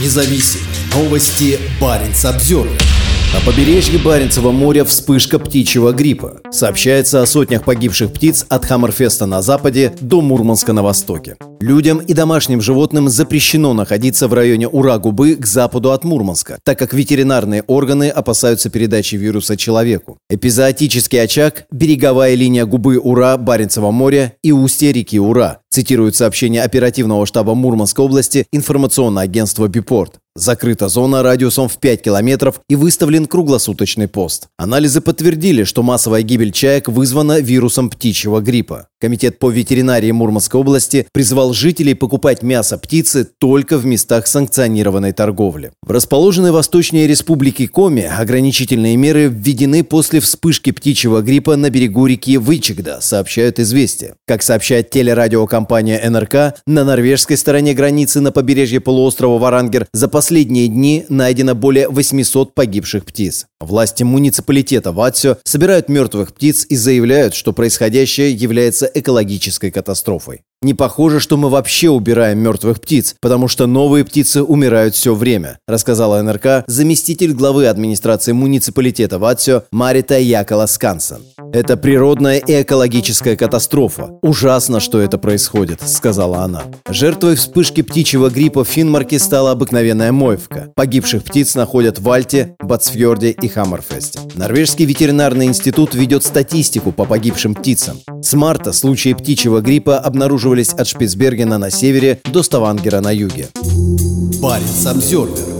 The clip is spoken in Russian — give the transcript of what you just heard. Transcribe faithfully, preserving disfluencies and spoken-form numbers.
независим. Новости Баренц-обзервер. На побережье Баренцева моря вспышка птичьего гриппа. Сообщается о сотнях погибших птиц от Хаммерфеста на западе до Мурманска на востоке. Людям и домашним животным запрещено находиться в районе Ура-губы к западу от Мурманска, так как ветеринарные органы опасаются передачи вируса человеку. Эпизоотический очаг – береговая линия губы Ура Баренцева моря и устья реки Ура, цитирует сообщение оперативного штаба Мурманской области информационное агентство «Бипорт». Закрыта зона радиусом в пять километров и выставлен круглосуточный пост. Анализы подтвердили, что массовая гибель чаек вызвана вирусом птичьего гриппа. Комитет по ветеринарии Мурманской области призвал жителей покупать мясо птицы только в местах санкционированной торговли. В расположенной восточнее республике Коми ограничительные меры введены после вспышки птичьего гриппа на берегу реки Вычегда, сообщают «Известия». Как сообщает телерадиокомпания эн эр ка, на норвежской стороне границы на побережье полуострова Варангер за последние дни найдено более восемьсот погибших птиц. Власти муниципалитета Ватсио собирают мертвых птиц и заявляют, что происходящее является экологической катастрофой. Не похоже, что мы вообще убираем мертвых птиц, потому что новые птицы умирают все время, рассказала эн эр ка заместитель главы администрации муниципалитета Ватсио Марита Яколоскансен. Это природная и экологическая катастрофа. Ужасно, что это происходит, сказала она. Жертвой вспышки птичьего гриппа в Финнмарке стала обыкновенная мойвка. Погибших птиц находят в Альте, Батсфьорде и Хаммерфесте. Норвежский ветеринарный институт ведет статистику по погибшим птицам. С марта случаи птичьего гриппа обнаруживались от Шпицбергена на севере до Ставангера на юге. Баренц-обзервер.